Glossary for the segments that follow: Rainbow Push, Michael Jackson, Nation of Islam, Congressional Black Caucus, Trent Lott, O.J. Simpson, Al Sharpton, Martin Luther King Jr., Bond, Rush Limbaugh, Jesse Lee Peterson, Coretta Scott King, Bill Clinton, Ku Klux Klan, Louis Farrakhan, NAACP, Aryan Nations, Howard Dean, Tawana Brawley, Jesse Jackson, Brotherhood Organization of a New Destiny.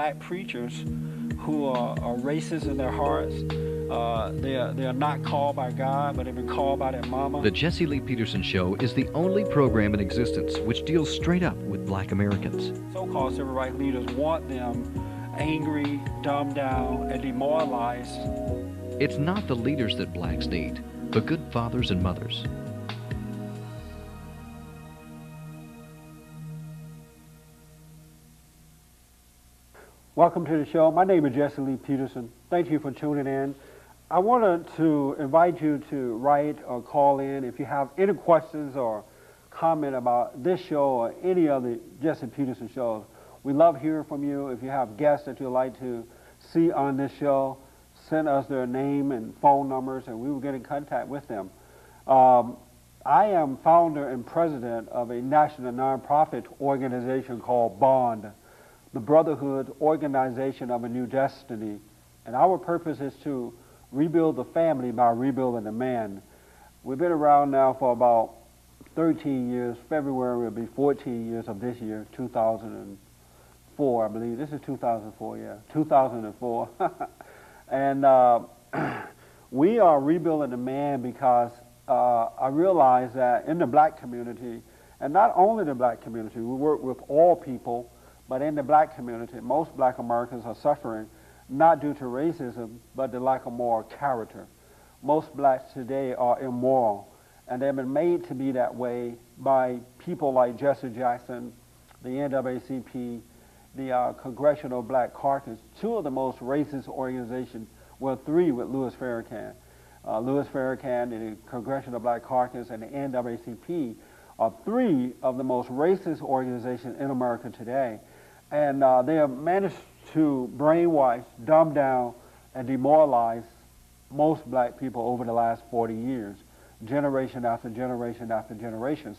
black preachers who are racist in their hearts. They are not called by God, but they've been called by their mama. The Jesse Lee Peterson Show is the only program in existence which deals straight up with black Americans. So-called civil rights leaders want them angry, dumbed down, and demoralized. It's not the leaders that blacks need, but good fathers and mothers. Welcome to the show. My name is Jesse Lee Peterson. Thank you for tuning in. I wanted to invite you to write or call in if you have any questions or comment about this show or any other Jesse Peterson shows. We love hearing from you. If you have guests that you'd like to see on this show, send us their name and phone numbers and we will get in contact with them. I am founder and president of a national nonprofit organization called Bond, the Brotherhood Organization of a New Destiny, and our purpose is to rebuild the family by rebuilding the man. We've been around now for about 13 years. February will be 14 years of this year, 2004, I believe. This is 2004, yeah, 2004. And we are rebuilding the man because I realize that in the black community, and not only the black community, we work with all people, but in the black community, most black Americans are suffering, not due to racism, but the lack of moral character. Most blacks today are immoral, and they've been made to be that way by people like Jesse Jackson, the NAACP, the Congressional Black Caucus, two of the most racist organizations, well, three with Louis Farrakhan. Louis Farrakhan, the Congressional Black Caucus, and the NAACP are three of the most racist organizations in America today. And they have managed to brainwash, dumb down, and demoralize most black people over the last 40 years, generation after generation after generations.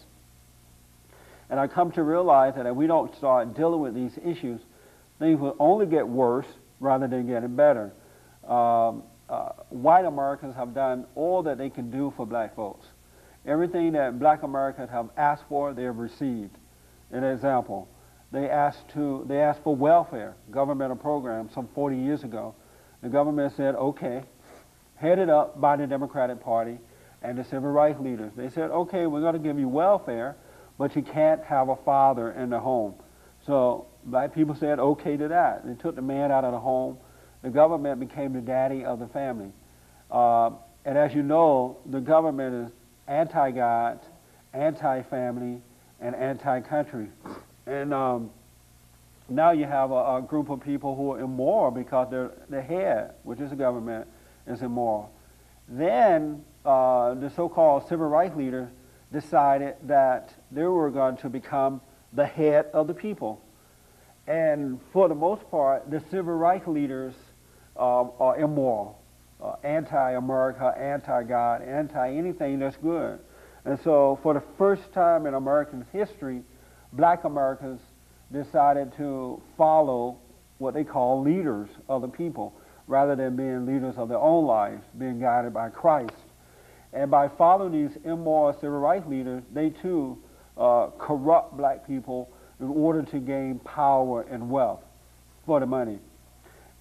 And I come to realize that if we don't start dealing with these issues, things will only get worse rather than getting better. White Americans have done all that they can do for black folks. Everything that black Americans have asked for, they have received. An example. They asked for welfare, governmental program, some 40 years ago. The government said, okay, headed up by the Democratic Party and the civil rights leaders. They said, okay, we're going to give you welfare, but you can't have a father in the home. So black people said okay to that. They took the man out of the home. The government became the daddy of the family. And as you know, the government is anti-God, anti-family, and anti-country. And now you have a group of people who are immoral because the head, which is the government, is immoral. Then the so-called civil rights leaders decided that they were going to become the head of the people. And for the most part, the civil rights leaders are immoral, anti-America, anti-God, anti-anything that's good. And so for the first time in American history, black Americans decided to follow what they call leaders of the people, rather than being leaders of their own lives, being guided by Christ. And by following these immoral civil rights leaders, they too corrupt black people in order to gain power and wealth for the money.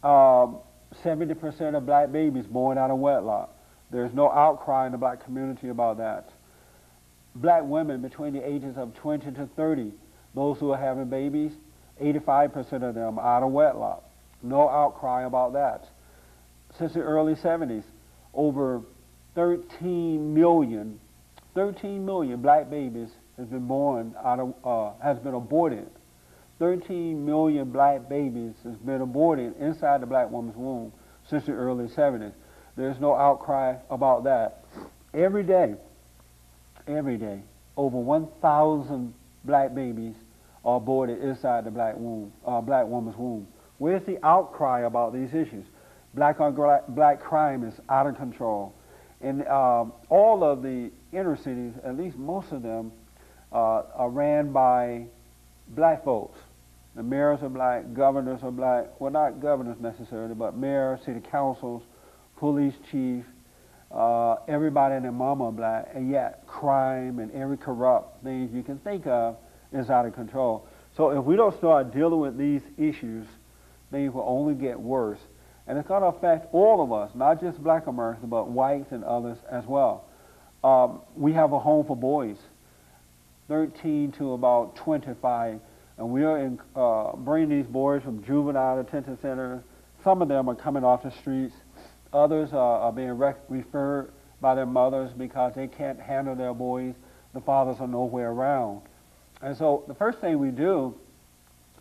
70% of black babies born out of wedlock. There's no outcry in the black community about that. Black women between the ages of 20 to 30, those who are having babies, 85% of them out of wedlock. No outcry about that. Since the early 70s, over 13 million black babies has been born out of, has been aborted. 13 million black babies has been aborted inside the black woman's womb since the early 70s. There's no outcry about that. Every day, over 1,000 black babies are aborted inside the black woman's womb. Where's the outcry about these issues? Black crime is out of control. And all of the inner cities, at least most of them, are ran by black folks. The mayors are black, governors are black, well, not governors necessarily, but mayors, city councils, police chief, everybody and their mama are black, and yet crime and every corrupt thing you can think of is out of control. So if we don't start dealing with these issues, things will only get worse. And it's going to affect all of us, not just black Americans, but whites and others as well. We have a home for boys, 13 to about 25. And we are bringing these boys from juvenile detention centers. Some of them are coming off the streets. Others are being referred by their mothers because they can't handle their boys. The fathers are nowhere around. And so the first thing we do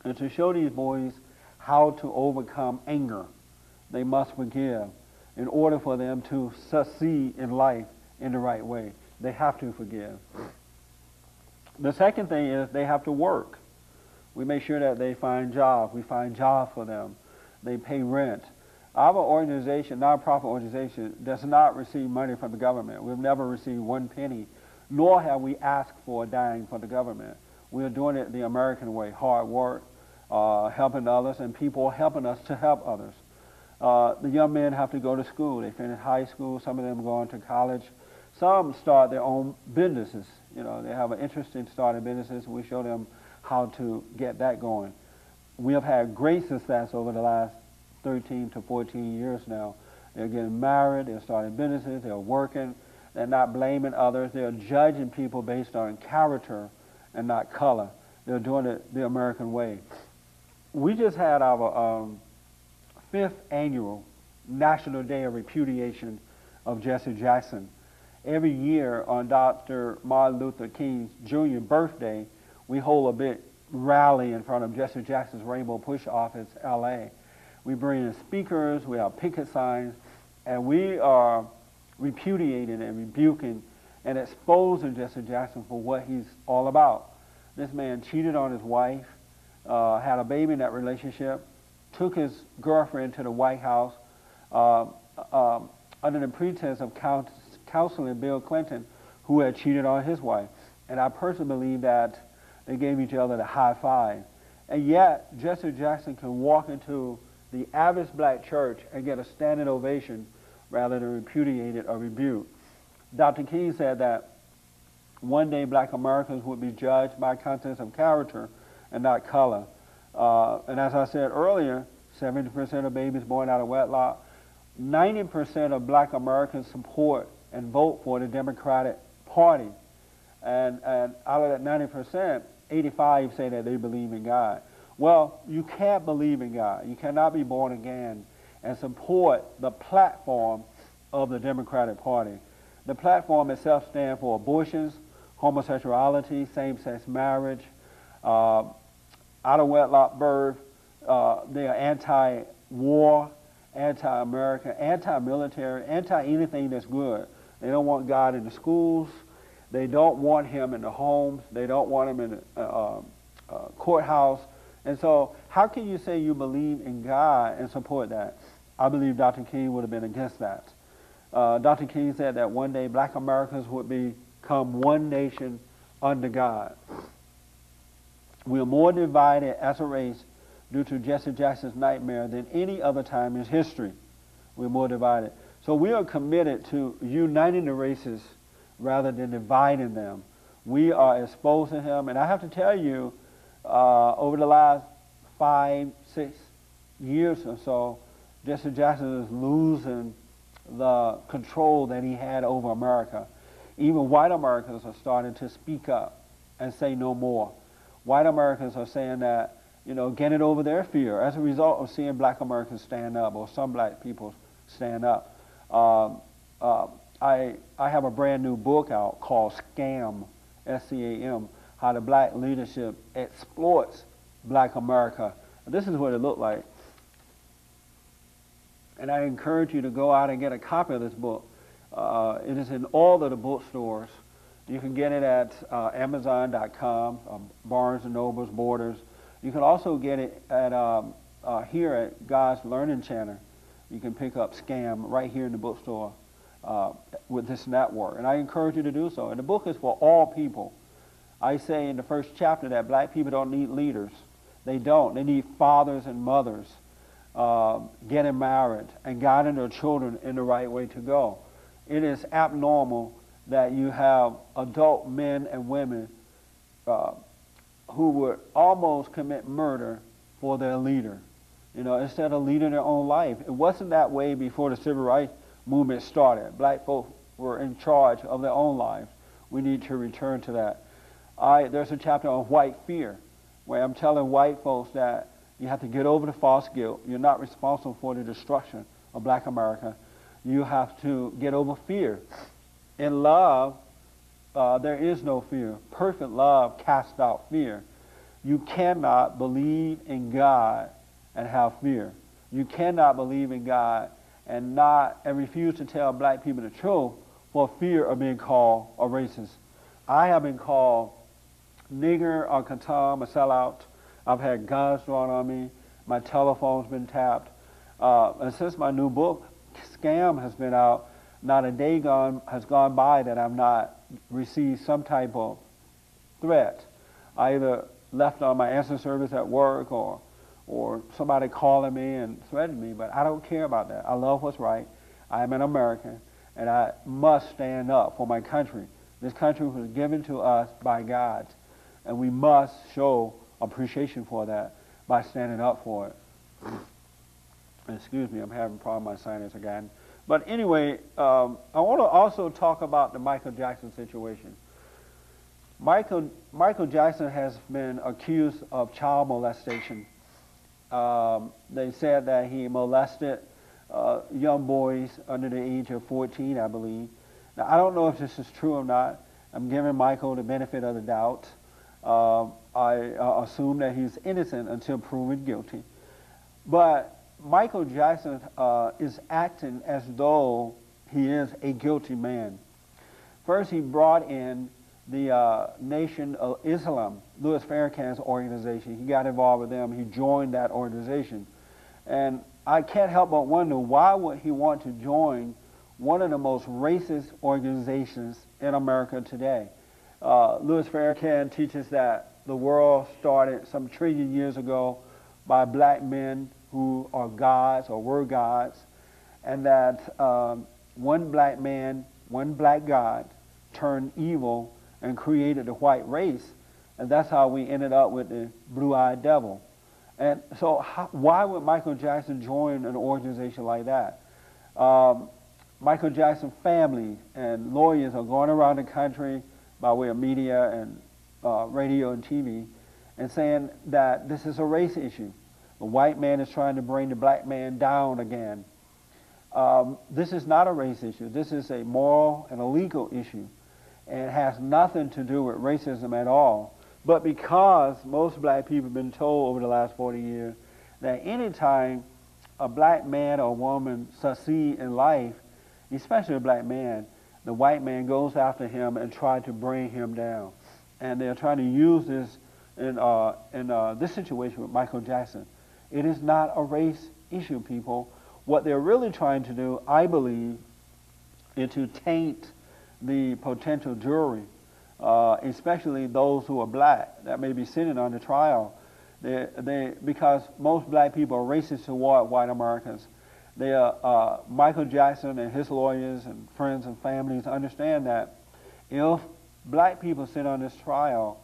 is to show these boys how to overcome anger. They must forgive in order for them to succeed in life in the right way. They have to forgive. The second thing is they have to work. We make sure that they find jobs. We find jobs for them. They pay rent. Our organization, nonprofit organization, does not receive money from the government. We've never received one penny, nor have we asked for a dime from the government. We are doing it the American way, hard work, helping others, and people helping us to help others. The young men have to go to school. They finish high school. Some of them go on to college. Some start their own businesses. You know, they have an interest in starting businesses. We show them how to get that going. We have had great success over the last 13 to 14 years now. They're getting married. They're starting businesses. They're working. They're not blaming others. They're judging people based on character and not color. They're doing it the American way. We just had our 5th annual National Day of Repudiation of Jesse Jackson. Every year on Dr. Martin Luther King Jr.'s birthday, we hold a big rally in front of Jesse Jackson's Rainbow Push office, L.A. We bring in speakers, we have picket signs, and we are repudiating and rebuking and exposing Jesse Jackson for what he's all about. This man cheated on his wife, had a baby in that relationship, took his girlfriend to the White House under the pretense of counseling Bill Clinton, who had cheated on his wife. And I personally believe that they gave each other the high five. And yet, Jesse Jackson can walk into the average black church and get a standing ovation rather than repudiated or rebuked. Dr. King said that one day black Americans would be judged by contents of character and not color. And as I said earlier, 70% of babies born out of wedlock, 90% of black Americans support and vote for the Democratic Party. And out of that 90%, 85 say that they believe in God. Well, you can't believe in God. You cannot be born again and support the platform of the Democratic Party. The platform itself stands for abortions, homosexuality, same-sex marriage, out-of-wedlock birth. They are anti-war, anti-American, anti-military, anti-anything that's good. They don't want God in the schools. They don't want him in the homes. They don't want him in the courthouse. And so how can you say you believe in God and support that? I believe Dr. King would have been against that. Dr. King said that one day black Americans would become one nation under God. We are more divided as a race due to Jesse Jackson's nightmare than any other time in history. We're more divided. So we are committed to uniting the races rather than dividing them. We are exposing him. And I have to tell you, over the last 5, 6 years or so, Jesse Jackson is losing the control that he had over America. Even white Americans are starting to speak up and say no more. White Americans are saying that, you know, getting over their fear as a result of seeing black Americans stand up or some black people stand up. I have a brand new book out called Scam, S-C-A-M, how the black leadership exploits black America. This is what it looked like. And I encourage you to go out and get a copy of this book. It is in all of the bookstores. You can get it at Amazon.com, Barnes & Noble's, Borders. You can also get it at here at God's Learning Channel. You can pick up Scam right here in the bookstore with this network. And I encourage you to do so. And the book is for all people. I say in the first chapter that black people don't need leaders. They don't. They need fathers and mothers getting married and guiding their children in the right way to go. It is abnormal that you have adult men and women who would almost commit murder for their leader. you know, instead of leading their own life. It wasn't that way before the Civil Rights Movement started. Black folk were in charge of their own lives. We need to return to that. There's a chapter on white fear, where I'm telling white folks that you have to get over the false guilt. You're not responsible for the destruction of black America. You have to get over fear. In love, there is no fear. Perfect love casts out fear. You cannot believe in God and have fear. You cannot believe in God and refuse to tell black people the truth for fear of being called a racist. I have been called nigger or katam, a sellout. I've had guns drawn on me. My telephone's been tapped. And since my new book, Scam, has been out, not a day has gone by that I've not received some type of threat. I either left on my answer service at work or somebody calling me and threatening me, but I don't care about that. I love what's right. I am an American, and I must stand up for my country. This country was given to us by God, and we must show appreciation for that by standing up for it. Excuse me, I'm having a problem with my sinus again. But anyway, I want to also talk about the Michael Jackson situation. Michael Jackson has been accused of child molestation. They said that he molested young boys under the age of 14, I believe. Now, I don't know if this is true or not. I'm giving Michael the benefit of the doubt. I assume that he's innocent until proven guilty. But Michael Jackson is acting as though he is a guilty man. First, he brought in the Nation of Islam, Louis Farrakhan's organization. He got involved with them. He joined that organization. And I can't help but wonder, why would he want to join one of the most racist organizations in America today? Louis Farrakhan teaches that the world started some trillion years ago by black men who are gods or were gods, and that one black man, one black god, turned evil and created the white race, and that's how we ended up with the blue-eyed devil. And so why would Michael Jackson join an organization like that? Michael Jackson family and lawyers are going around the country by way of media and radio and TV and saying that this is a race issue. The white man is trying to bring the black man down again. This is not a race issue. This is a moral and a legal issue, and it has nothing to do with racism at all. But because most black people have been told over the last 40 years that any time a black man or woman succeed in life, especially a black man, the white man goes after him and tries to bring him down. And they're trying to use this in this situation with Michael Jackson. It is not a race issue, people. What they're really trying to do, I believe, is to taint the potential jury, especially those who are black that may be sitting on the trial. Because most black people are racist toward white Americans. They are, Michael Jackson and his lawyers and friends and families understand that if black people sit on this trial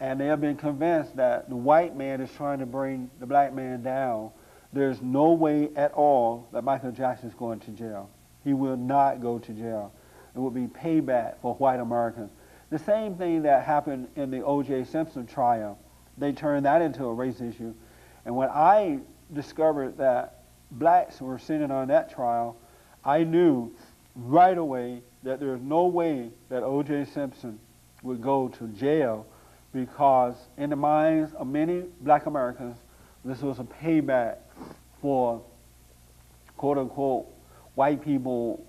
and they have been convinced that the white man is trying to bring the black man down, there's no way at all that Michael Jackson is going to jail. He will not go to jail. It would be payback for white Americans. The same thing that happened in the O.J. Simpson trial. They turned that into a race issue. And when I discovered that blacks were sitting on that trial, I knew right away that there's no way that O.J. Simpson would go to jail, because in the minds of many black Americans, this was a payback for, quote unquote, white people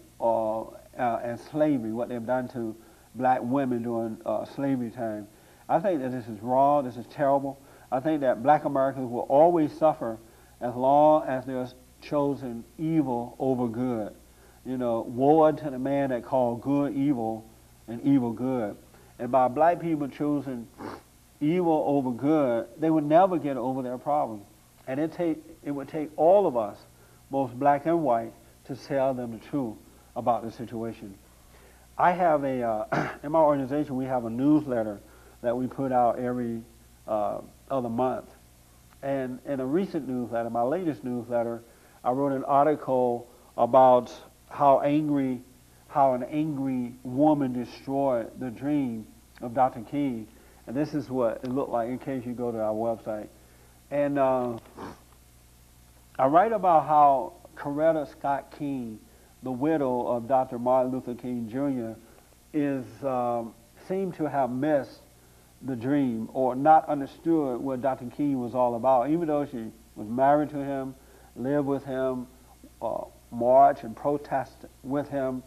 and slavery, what they've done to black women during slavery time. I think that this is wrong, this is terrible. I think that black Americans will always suffer as long as there's chosen evil over good. You know, woe unto the man that called good evil and evil good. And by black people choosing evil over good, they would never get over their problem. And it would take all of us, both black and white, to tell them the truth about the situation. I have a, in my organization, we have a newsletter that we put out every other month. And in a recent newsletter, my latest newsletter, I wrote an article about how an angry woman destroyed the dream of Dr. King. And this is what it looked like, in case you go to our website. And I write about how Coretta Scott King, the widow of Dr. Martin Luther King Jr., is seemed to have missed the dream, or not understood what Dr. King was all about, even though she was married to him, lived with him, marched and protested with him,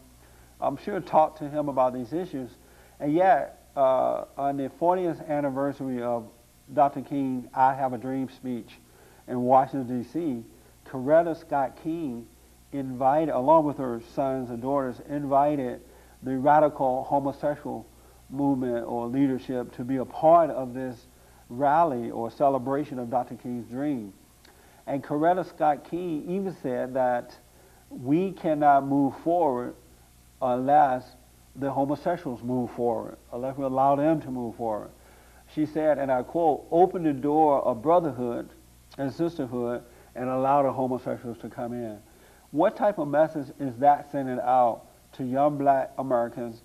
I'm sure talked to him about these issues. And yet, on the 40th anniversary of Dr. King's I Have a Dream speech in Washington, D.C., Coretta Scott King invited, along with her sons and daughters, invited the radical homosexual movement or leadership to be a part of this rally or celebration of Dr. King's dream. And Coretta Scott King even said that we cannot move forward unless the homosexuals move forward, unless we allow them to move forward. She said, and I quote, "Open the door of brotherhood and sisterhood and allow the homosexuals to come in." What type of message is that sending out to young black Americans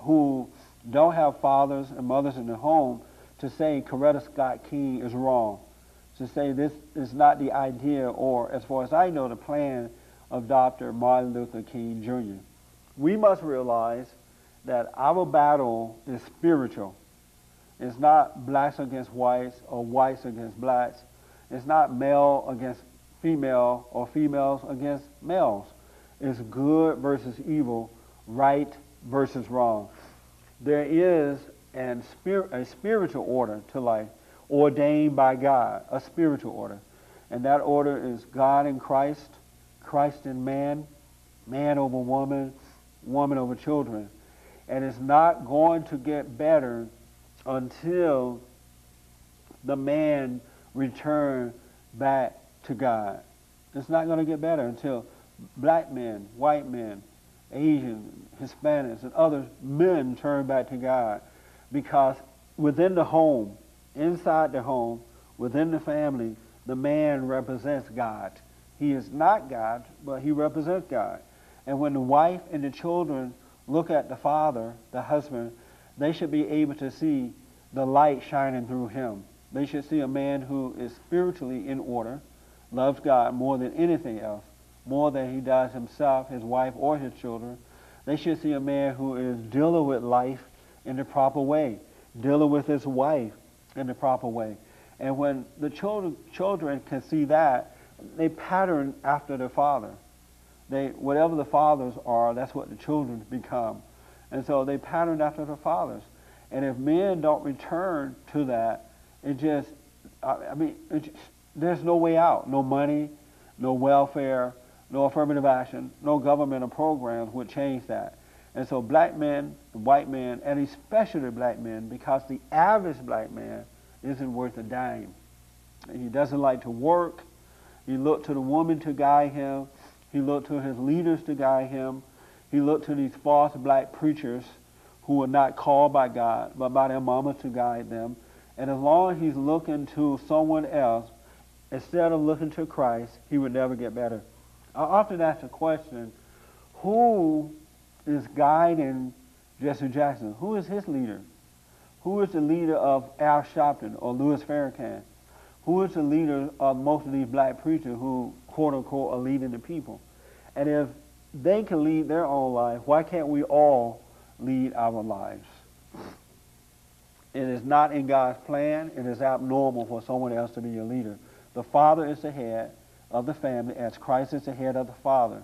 who don't have fathers and mothers in the home, to say Coretta Scott King is wrong, to say this is not the idea, or, as far as I know, the plan of Dr. Martin Luther King Jr.? We must realize that our battle is spiritual. It's not blacks against whites or whites against blacks. It's not male against female or females against males. It's good versus evil, right versus wrong. There is a spiritual order to life ordained by God, a spiritual order. And that order is God in Christ, Christ in man, man over woman, woman over children. And it's not going to get better until the man returns back to God. It's not going to get better until black men, white men, Asian, Hispanics, and other men turn back to God, because within the home, inside the home, within the family, the man represents God. He is not God, but he represents God. And when the wife and the children look at the father, the husband, they should be able to see the light shining through him. They should see a man who is spiritually in order, loves God more than anything else, more than he does himself, his wife, or his children. They should see a man who is dealing with life in the proper way, dealing with his wife in the proper way. And when the children can see that, they pattern after their father. Whatever the fathers are, that's what the children become. And so they pattern after their fathers. And if men don't return to that, it just, I mean, there's no way out. No money, no welfare, no affirmative action, no governmental programs would change that. And so black men, white men, and especially black men, because the average black man isn't worth a dime. He doesn't like to work. He looked to the woman to guide him. He looked to his leaders to guide him. He looked to these false black preachers who were not called by God, but by their mamas to guide them. And as long as he's looking to someone else, instead of looking to Christ, he would never get better. I often ask the question, who is guiding Jesse Jackson? Who is his leader? Who is the leader of Al Sharpton or Louis Farrakhan? Who is the leader of most of these black preachers who, quote unquote, are leading the people? And if they can lead their own life, why can't we all lead our lives? It is not in God's plan. It is abnormal for someone else to be your leader. The father is the head of the family, as Christ is the head of the Father.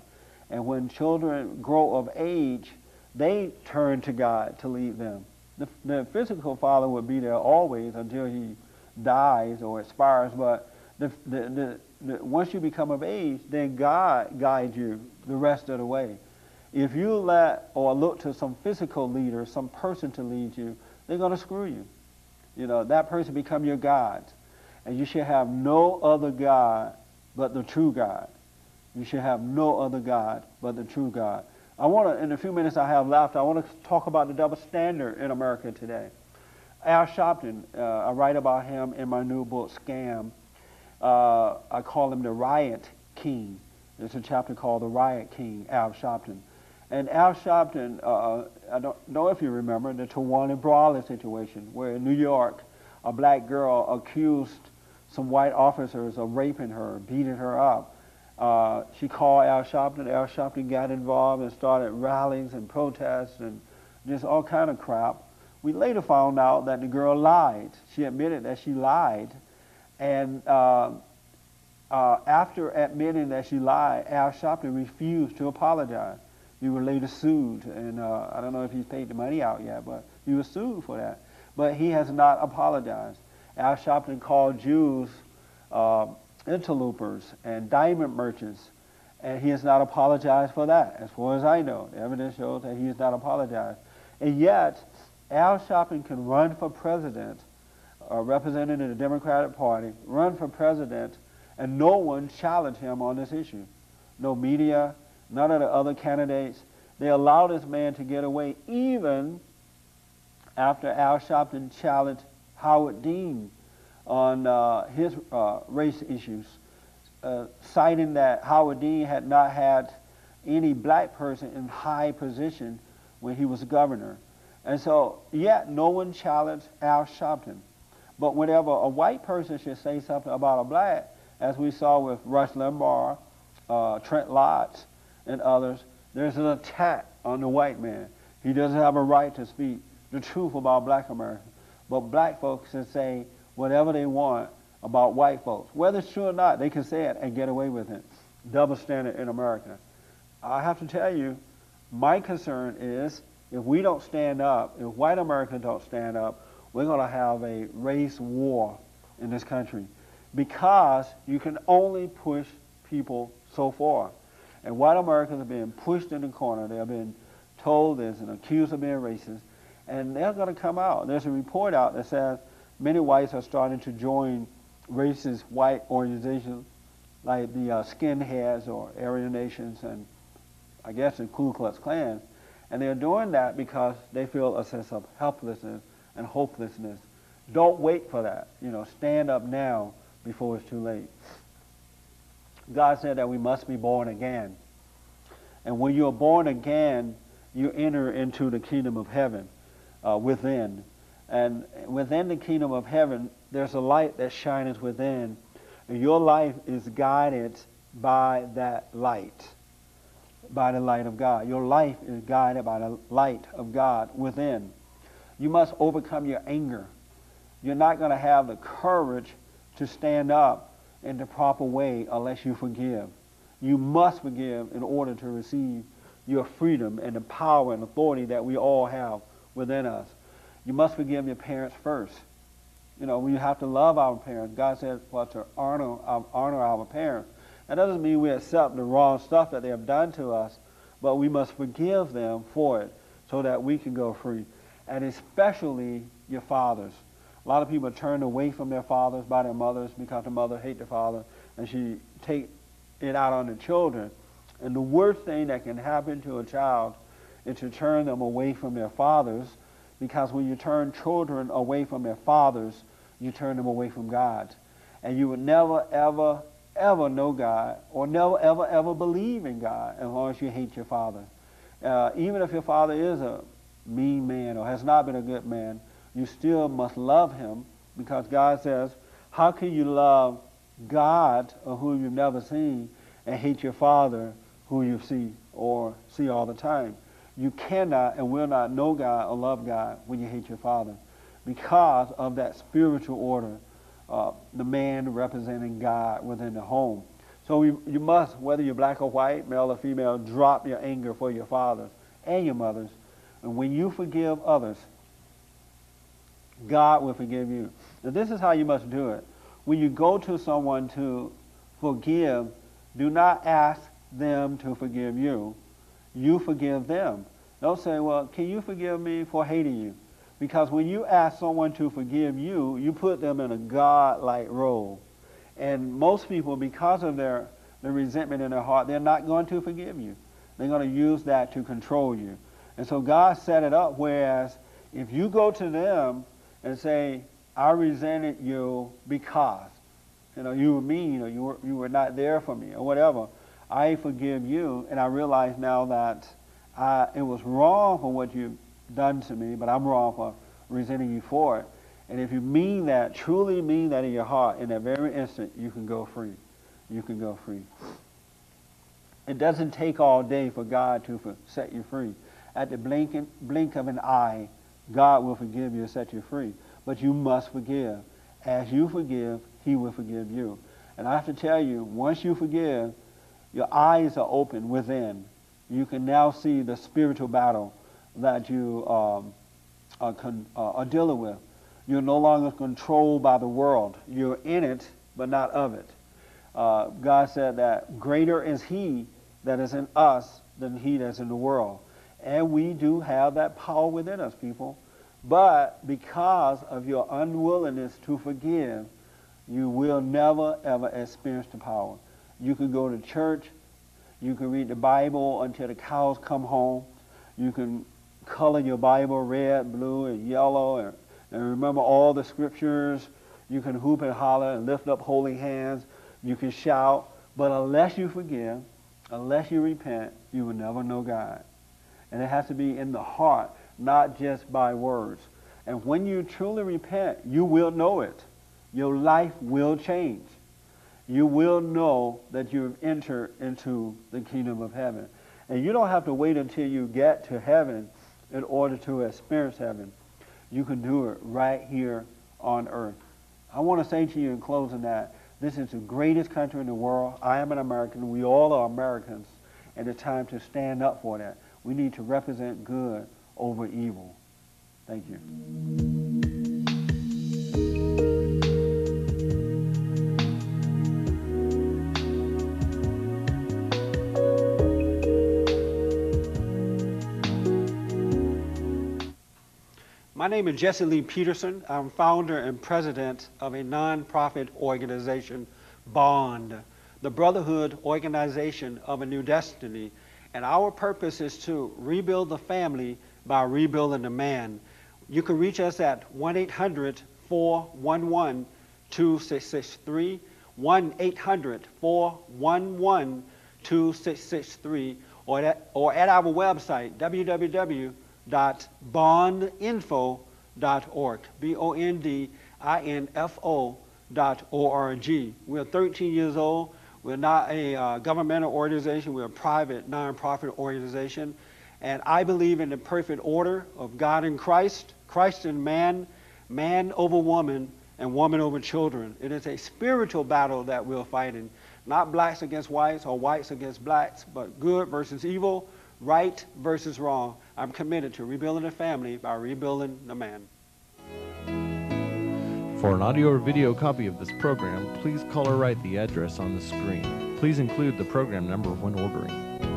And when children grow of age, they turn to God to lead them. The physical father will be there always until he dies or expires, but once you become of age, then God guides you the rest of the way. If you let or look to some physical leader, some person to lead you, they're going to screw you. You know, that person become your God. And you should have no other God but the true God. You should have no other God but the true God. I want to, in the few minutes I have left, I want to talk about the double standard in America today. Al Sharpton, I write about him in my new book, Scam. I call him the Riot King. There's a chapter called The Riot King, Al Sharpton. And Al Sharpton, I don't know if you remember the Tawana Brawley situation, where in New York, a black girl accused some white officers of raping her, beating her up. She called Al Sharpton. Al Sharpton got involved and started rallies and protests and just all kind of crap. We later found out that the girl lied. She admitted that she lied. And after admitting that she lied, Al Sharpton refused to apologize. You were later sued, and I don't know if he's paid the money out yet, but you were sued for that. But he has not apologized. Al Sharpton called Jews interlopers and diamond merchants, and he has not apologized for that, as far as I know. The evidence shows that he has not apologized. And yet, Al Sharpton can run for president, represented in the Democratic Party, run for president, and no one challenged him on this issue. No media, none of the other candidates. They allowed this man to get away even after Al Sharpton challenged Howard Dean on his race issues, citing that Howard Dean had not had any black person in high position when he was governor. And so, yet no one challenged Al Sharpton. But whenever a white person should say something about a black, as we saw with Rush Limbaugh, Trent Lott, and others, there's an attack on the white man. He doesn't have a right to speak the truth about black America. But black folks can say whatever they want about white folks. Whether it's true or not, they can say it and get away with it. Double standard in America. I have to tell you, my concern is if we don't stand up, if white Americans don't stand up, we're going to have a race war in this country, because you can only push people so far. And white Americans are being pushed in the corner. They have been told this and accused of being racist. And they're going to come out. There's a report out that says many whites are starting to join racist white organizations like the skinheads or Aryan Nations and I guess the Ku Klux Klan. And they're doing that because they feel a sense of helplessness and hopelessness. Don't wait for that. You know, stand up now before it's too late. God said that we must be born again. And when you're born again, you enter into the kingdom of heaven within. And within the kingdom of heaven, there's a light that shines within. And your life is guided by that light, by the light of God. Your life is guided by the light of God within. You must overcome your anger. You're not going to have the courage to stand up in the proper way unless you forgive. You must forgive in order to receive your freedom and the power and authority that we all have within us. You must forgive your parents first. You know, we have to love our parents. God says for us to honor our parents. That doesn't mean we accept the wrong stuff that they have done to us, but we must forgive them for it so that we can go free, and especially your fathers. A lot of people are turned away from their fathers by their mothers because the mother hates the father, and she takes it out on the children. And the worst thing that can happen to a child is to turn them away from their fathers, because when you turn children away from their fathers, you turn them away from God. And you would never, ever, ever know God, or never, ever, ever believe in God as long as you hate your father. Even if your father is a mean man or has not been a good man, you still must love him, because God says, how can you love God, who you've never seen, and hate your father, who you see all the time? You cannot and will not know God or love God when you hate your father, because of that spiritual order, the man representing God within the home. So you must, whether you're black or white, male or female, drop your anger for your fathers and your mothers. And when you forgive others, God will forgive you. Now, this is how you must do it. When you go to someone to forgive, do not ask them to forgive you. You forgive them. Don't say, well, can you forgive me for hating you? Because when you ask someone to forgive you, you put them in a God-like role. And most people, because of their resentment in their heart, they're not going to forgive you. They're going to use that to control you. And so God set it up, whereas if you go to them and say, I resented you because, You know, you were mean, or you were not there for me, or whatever. I forgive you, and I realize now that it was wrong for what you've done to me, but I'm wrong for resenting you for it. And if you mean that, truly mean that in your heart, in that very instant, you can go free. You can go free. It doesn't take all day for God to set you free. At the blink of an eye, God will forgive you and set you free. But you must forgive. As you forgive, He will forgive you. And I have to tell you, once you forgive, your eyes are open within. You can now see the spiritual battle that you are dealing with. You're no longer controlled by the world. You're in it, but not of it. God said that greater is He that is in us than he that's in the world. And we do have that power within us, people. But because of your unwillingness to forgive, you will never, ever experience the power. You can go to church. You can read the Bible until the cows come home. You can color your Bible red, blue, and yellow, and remember all the scriptures. You can hoop and holler and lift up holy hands. You can shout. But unless you forgive, unless you repent, you will never know God. And it has to be in the heart, not just by words. And when you truly repent, you will know it. Your life will change. You will know that you've entered into the kingdom of heaven. And you don't have to wait until you get to heaven in order to experience heaven. You can do it right here on earth. I want to say to you in closing that this is the greatest country in the world. I am an American. We all are Americans. And it's time to stand up for that. We need to represent good over evil. Thank you. My name is Jesse Lee Peterson. I'm founder and president of a nonprofit organization, Bond, the Brotherhood Organization of a New Destiny. And our purpose is to rebuild the family by rebuilding the man. You can reach us at 1-800-411-2663, 1-800-411-2663, or at our website, www.bondinfo.org, BONDINFO.org. We're 13 years old. We're not a governmental organization. We're a private, nonprofit organization. And I believe in the perfect order of God and Christ, Christ and man, man over woman, and woman over children. It is a spiritual battle that we're fighting, not blacks against whites or whites against blacks, but good versus evil, right versus wrong. I'm committed to rebuilding the family by rebuilding the man. For an audio or video copy of this program, please call or write the address on the screen. Please include the program number when ordering.